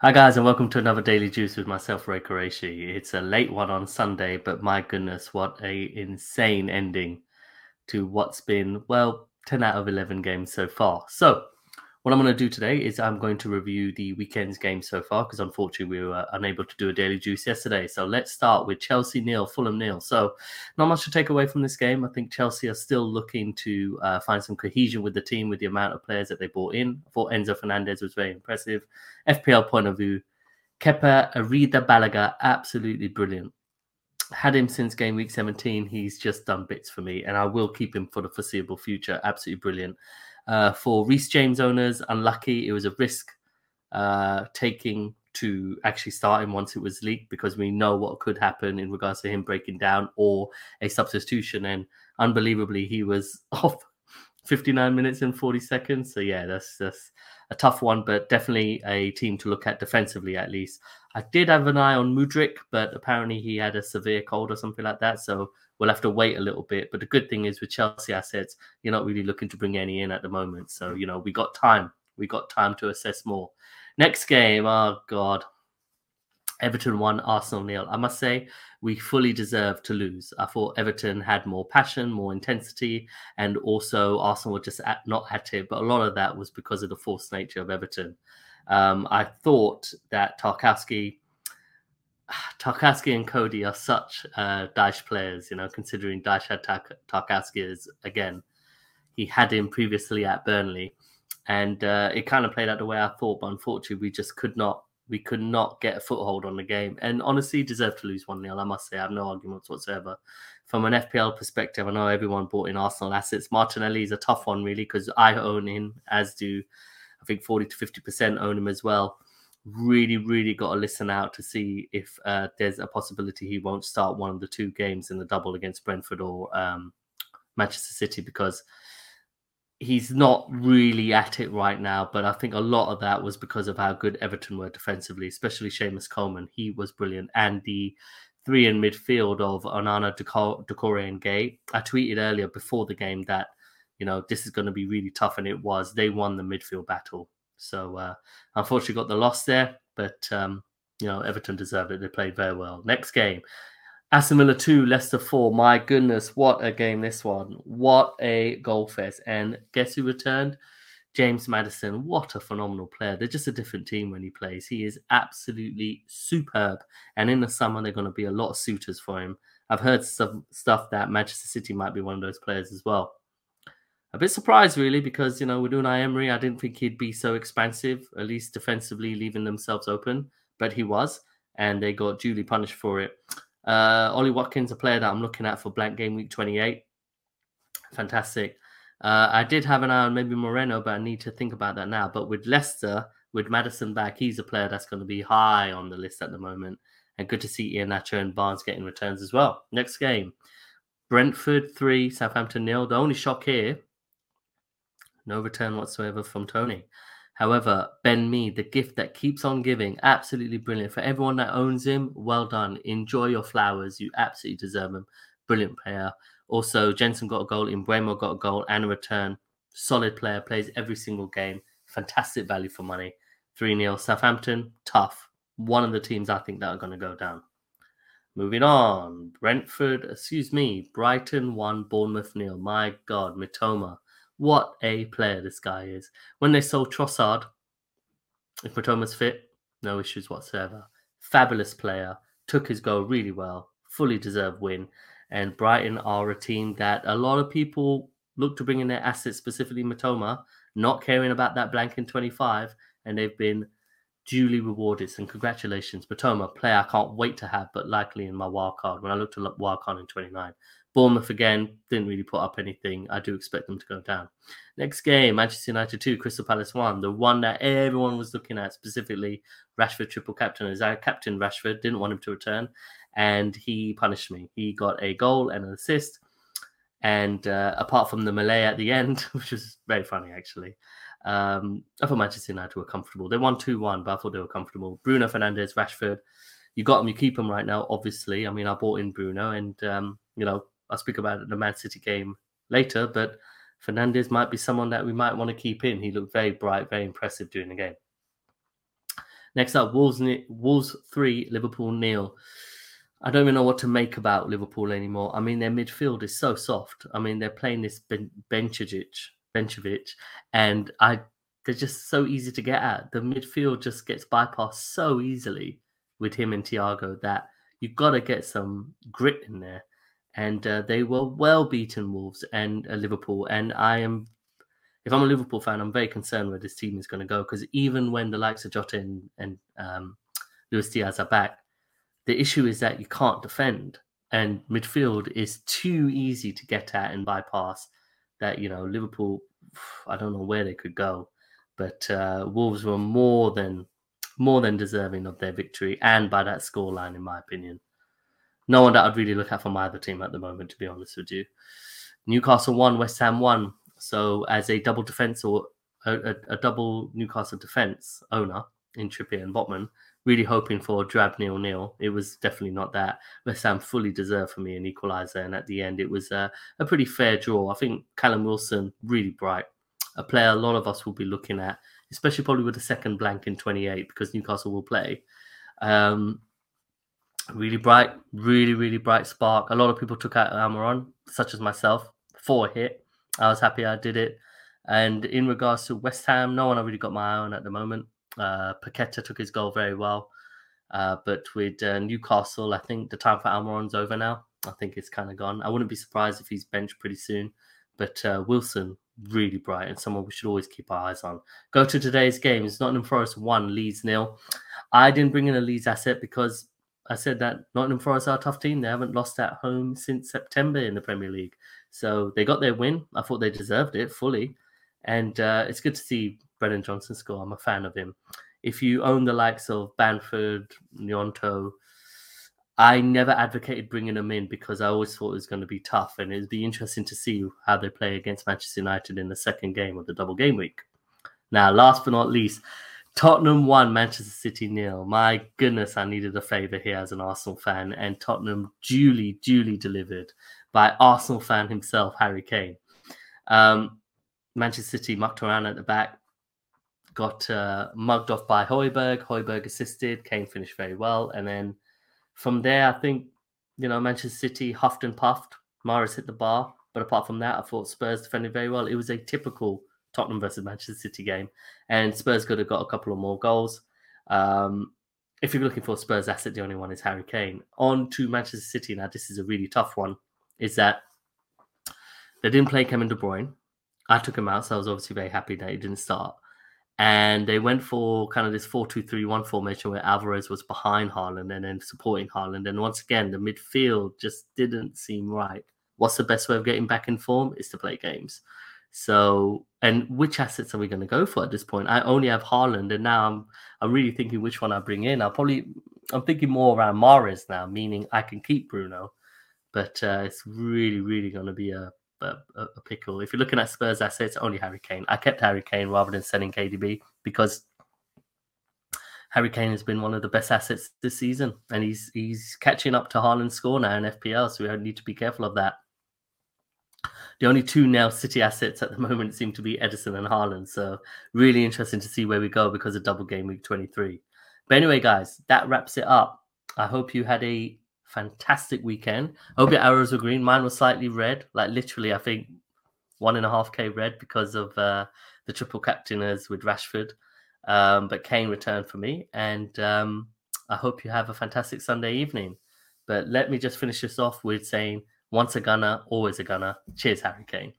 Hi guys, and welcome to another Daily Juice with myself, Ray Qureshi. It's a late one on Sunday, but my goodness, what a insane ending to what's been, well, 10 out of 11 games so far. So what I'm going to do today is I'm going to review the weekend's game so far, because unfortunately we were unable to do a Daily Juice yesterday. So let's start with Chelsea nil, Fulham nil. So not much to take away from this game. I think Chelsea are still looking to find some cohesion with the team with the amount of players that they brought in. I thought Enzo Fernandez was very impressive. FPL point of view, Kepper Areida Balaga, absolutely brilliant. Had him since game week 17. He's just done bits for me, and I will keep him for the foreseeable future. Absolutely brilliant. For Reece James owners, unlucky. It was a risk taking to actually start him once it was leaked, because we know what could happen in regards to him breaking down or a substitution. And unbelievably, he was off 59 minutes and 40 seconds. So, yeah, that's a tough one, but definitely a team to look at defensively, at least. I did have an eye on Mudrik, but apparently he had a severe cold or something like that. So we'll have to wait a little bit. But the good thing is with Chelsea assets, you're not really looking to bring any in at the moment. So, you know, we got time. We got time to assess more. Next game. Oh, God. Everton won, Arsenal nil. I must say, we fully deserved to lose. I thought Everton had more passion, more intensity, and also Arsenal were just not at it. But a lot of that was because of the forced nature of Everton. I thought that Tarkowski and Cody are such Dyche players, you know, considering Dyche had Tarkowski as, again, he had him previously at Burnley. And it kind of played out the way I thought, but unfortunately we just could not get a foothold on the game. And honestly, deserved to lose 1-0, I must say. I have no arguments whatsoever. From an FPL perspective, I know everyone bought in Arsenal assets. Martinelli is a tough one, really, because I own him, as do, I think, 40 to 50% own him as well. Really, really got to listen out to see if there's a possibility he won't start one of the two games in the double against Brentford or Manchester City, because he's not really at it right now. But I think a lot of that was because of how good Everton were defensively, especially Seamus Coleman. He was brilliant. And the three in midfield of Onana, Decore and Gay. I tweeted earlier before the game that, you know, this is going to be really tough. And it was. They won the midfield battle. So, unfortunately, got the loss there. But, you know, Everton deserved it. They played very well. Next game, Aston Villa 2, Leicester 4. My goodness, what a game this one. What a goal fest. And guess who returned? James Maddison. What a phenomenal player. They're just a different team when he plays. He is absolutely superb. And in the summer, they're going to be a lot of suitors for him. I've heard some stuff that Manchester City might be one of those players as well. A bit surprised, really, because, you know, with Unai Emery, I didn't think he'd be so expansive, at least defensively, leaving themselves open. But he was, and they got duly punished for it. Ollie Watkins, a player that I'm looking at for blank game week 28. Fantastic. I did have an eye on maybe Moreno, but I need to think about that now. But with Leicester, with Maddison back, he's a player that's going to be high on the list at the moment. And good to see Iheanacho and Barnes getting returns as well. Next game, Brentford 3, Southampton 0. The only shock here, no return whatsoever from Tony. However, Ben Mead, the gift that keeps on giving, absolutely brilliant. For everyone that owns him, well done. Enjoy your flowers. You absolutely deserve him. Brilliant player. Also, Jensen got a goal. Imbremo got a goal and a return. Solid player. Plays every single game. Fantastic value for money. 3-0. Southampton, tough. One of the teams I think that are going to go down. Moving on. Brighton 1, Bournemouth 0. My God, Mitoma. What a player this guy is. When they sold Trossard, if Potoma's fit, no issues whatsoever. Fabulous player. Took his goal really well. Fully deserved win. And Brighton are a team that a lot of people look to bring in their assets, specifically Mitoma, not caring about that blank in 25. And they've been duly rewarded. And congratulations, Potoma, player I can't wait to have, but likely in my wildcard. When I looked at wildcard in 29. Bournemouth, again, didn't really put up anything. I do expect them to go down. Next game, Manchester United 2, Crystal Palace 1. The one that everyone was looking at, specifically Rashford, triple captain. As our captain, Rashford, didn't want him to return, and he punished me. He got a goal and an assist. And apart from the melee at the end, which was very funny, actually, I thought Manchester United were comfortable. They won 2-1, but I thought they were comfortable. Bruno Fernandes, Rashford, you got him, you keep him right now, obviously. I mean, I bought in Bruno, and, you know, I'll speak about it in the Man City game later, but Fernandes might be someone that we might want to keep in. He looked very bright, very impressive during the game. Next up, Wolves 3, Liverpool 0. I don't even know what to make about Liverpool anymore. I mean, their midfield is so soft. I mean, they're playing this Benchovic, and they're just so easy to get at. The midfield just gets bypassed so easily with him and Thiago that you've got to get some grit in there. And they were well beaten, Wolves and Liverpool. And if I'm a Liverpool fan, I'm very concerned where this team is going to go, because even when the likes of Jota and Luis Diaz are back, the issue is that you can't defend, and midfield is too easy to get at and bypass that, you know, Liverpool, I don't know where they could go, but Wolves were more than deserving of their victory, and by that scoreline, in my opinion. No one that I'd really look at from either team at the moment, to be honest with you. Newcastle 1, West Ham 1. So as a double defence, or a double Newcastle defence owner in Trippier and Botman, really hoping for a drab 0-0. It was definitely not that. West Ham fully deserved for me an equaliser, and at the end it was a pretty fair draw. I think Callum Wilson, really bright, a player a lot of us will be looking at, especially probably with the second blank in 28, because Newcastle will play. Really bright spark. A lot of people took out Almiron, such as myself, for a hit. I was happy I did it. And in regards to West Ham, no one I really got my eye on at the moment. Paqueta took his goal very well. But with Newcastle, I think the time for Almiron's over now. I think it's kind of gone. I wouldn't be surprised if he's benched pretty soon. But Wilson, really bright, and someone we should always keep our eyes on. Go to today's games. Nottingham Forest 1, Leeds 0. I didn't bring in a Leeds asset because I said that Nottingham Forest are a tough team. They haven't lost at home since September in the Premier League. So they got their win. I thought they deserved it fully. And it's good to see Brennan Johnson score. I'm a fan of him. If you own the likes of Banford, Nyonto, I never advocated bringing them in because I always thought it was going to be tough. And it'd be interesting to see how they play against Manchester United in the second game of the double game week. Now, last but not least, Tottenham 1, Manchester City 0. My goodness, I needed a favour here as an Arsenal fan. And Tottenham duly delivered by Arsenal fan himself, Harry Kane. Manchester City mucked around at the back, got mugged off by Højbjerg. Højbjerg assisted. Kane finished very well. And then from there, I think, you know, Manchester City huffed and puffed. Mahrez hit the bar. But apart from that, I thought Spurs defended very well. It was a typical Tottenham versus Manchester City game. And Spurs could have got a couple of more goals. If you're looking for Spurs asset, the only one is Harry Kane. On to Manchester City. Now, this is a really tough one, is that they didn't play Kevin De Bruyne. I took him out, so I was obviously very happy that he didn't start. And they went for kind of this 4-2-3-1 formation where Alvarez was behind Haaland and then supporting Haaland. And once again, the midfield just didn't seem right. What's the best way of getting back in form? Is to play games. So, and which assets are we going to go for at this point? I only have Haaland, and now I'm really thinking which one I bring in. I'm thinking more around Mahrez now, meaning I can keep Bruno, but it's really going to be a pickle. If you're looking at Spurs assets, only Harry Kane. I kept Harry Kane rather than selling KDB because Harry Kane has been one of the best assets this season, and he's catching up to Haaland's score now in FPL, so we need to be careful of that. The only two now City assets at the moment seem to be Edison and Haaland. So really interesting to see where we go because of double game week 23. But anyway, guys, that wraps it up. I hope you had a fantastic weekend. I hope your arrows were green. Mine was slightly red, like literally, I think 1.5K red because of the triple captainers with Rashford. But Kane returned for me. And I hope you have a fantastic Sunday evening. But let me just finish this off with saying, once a gunner, always a gunner. Cheers, Harry Kane.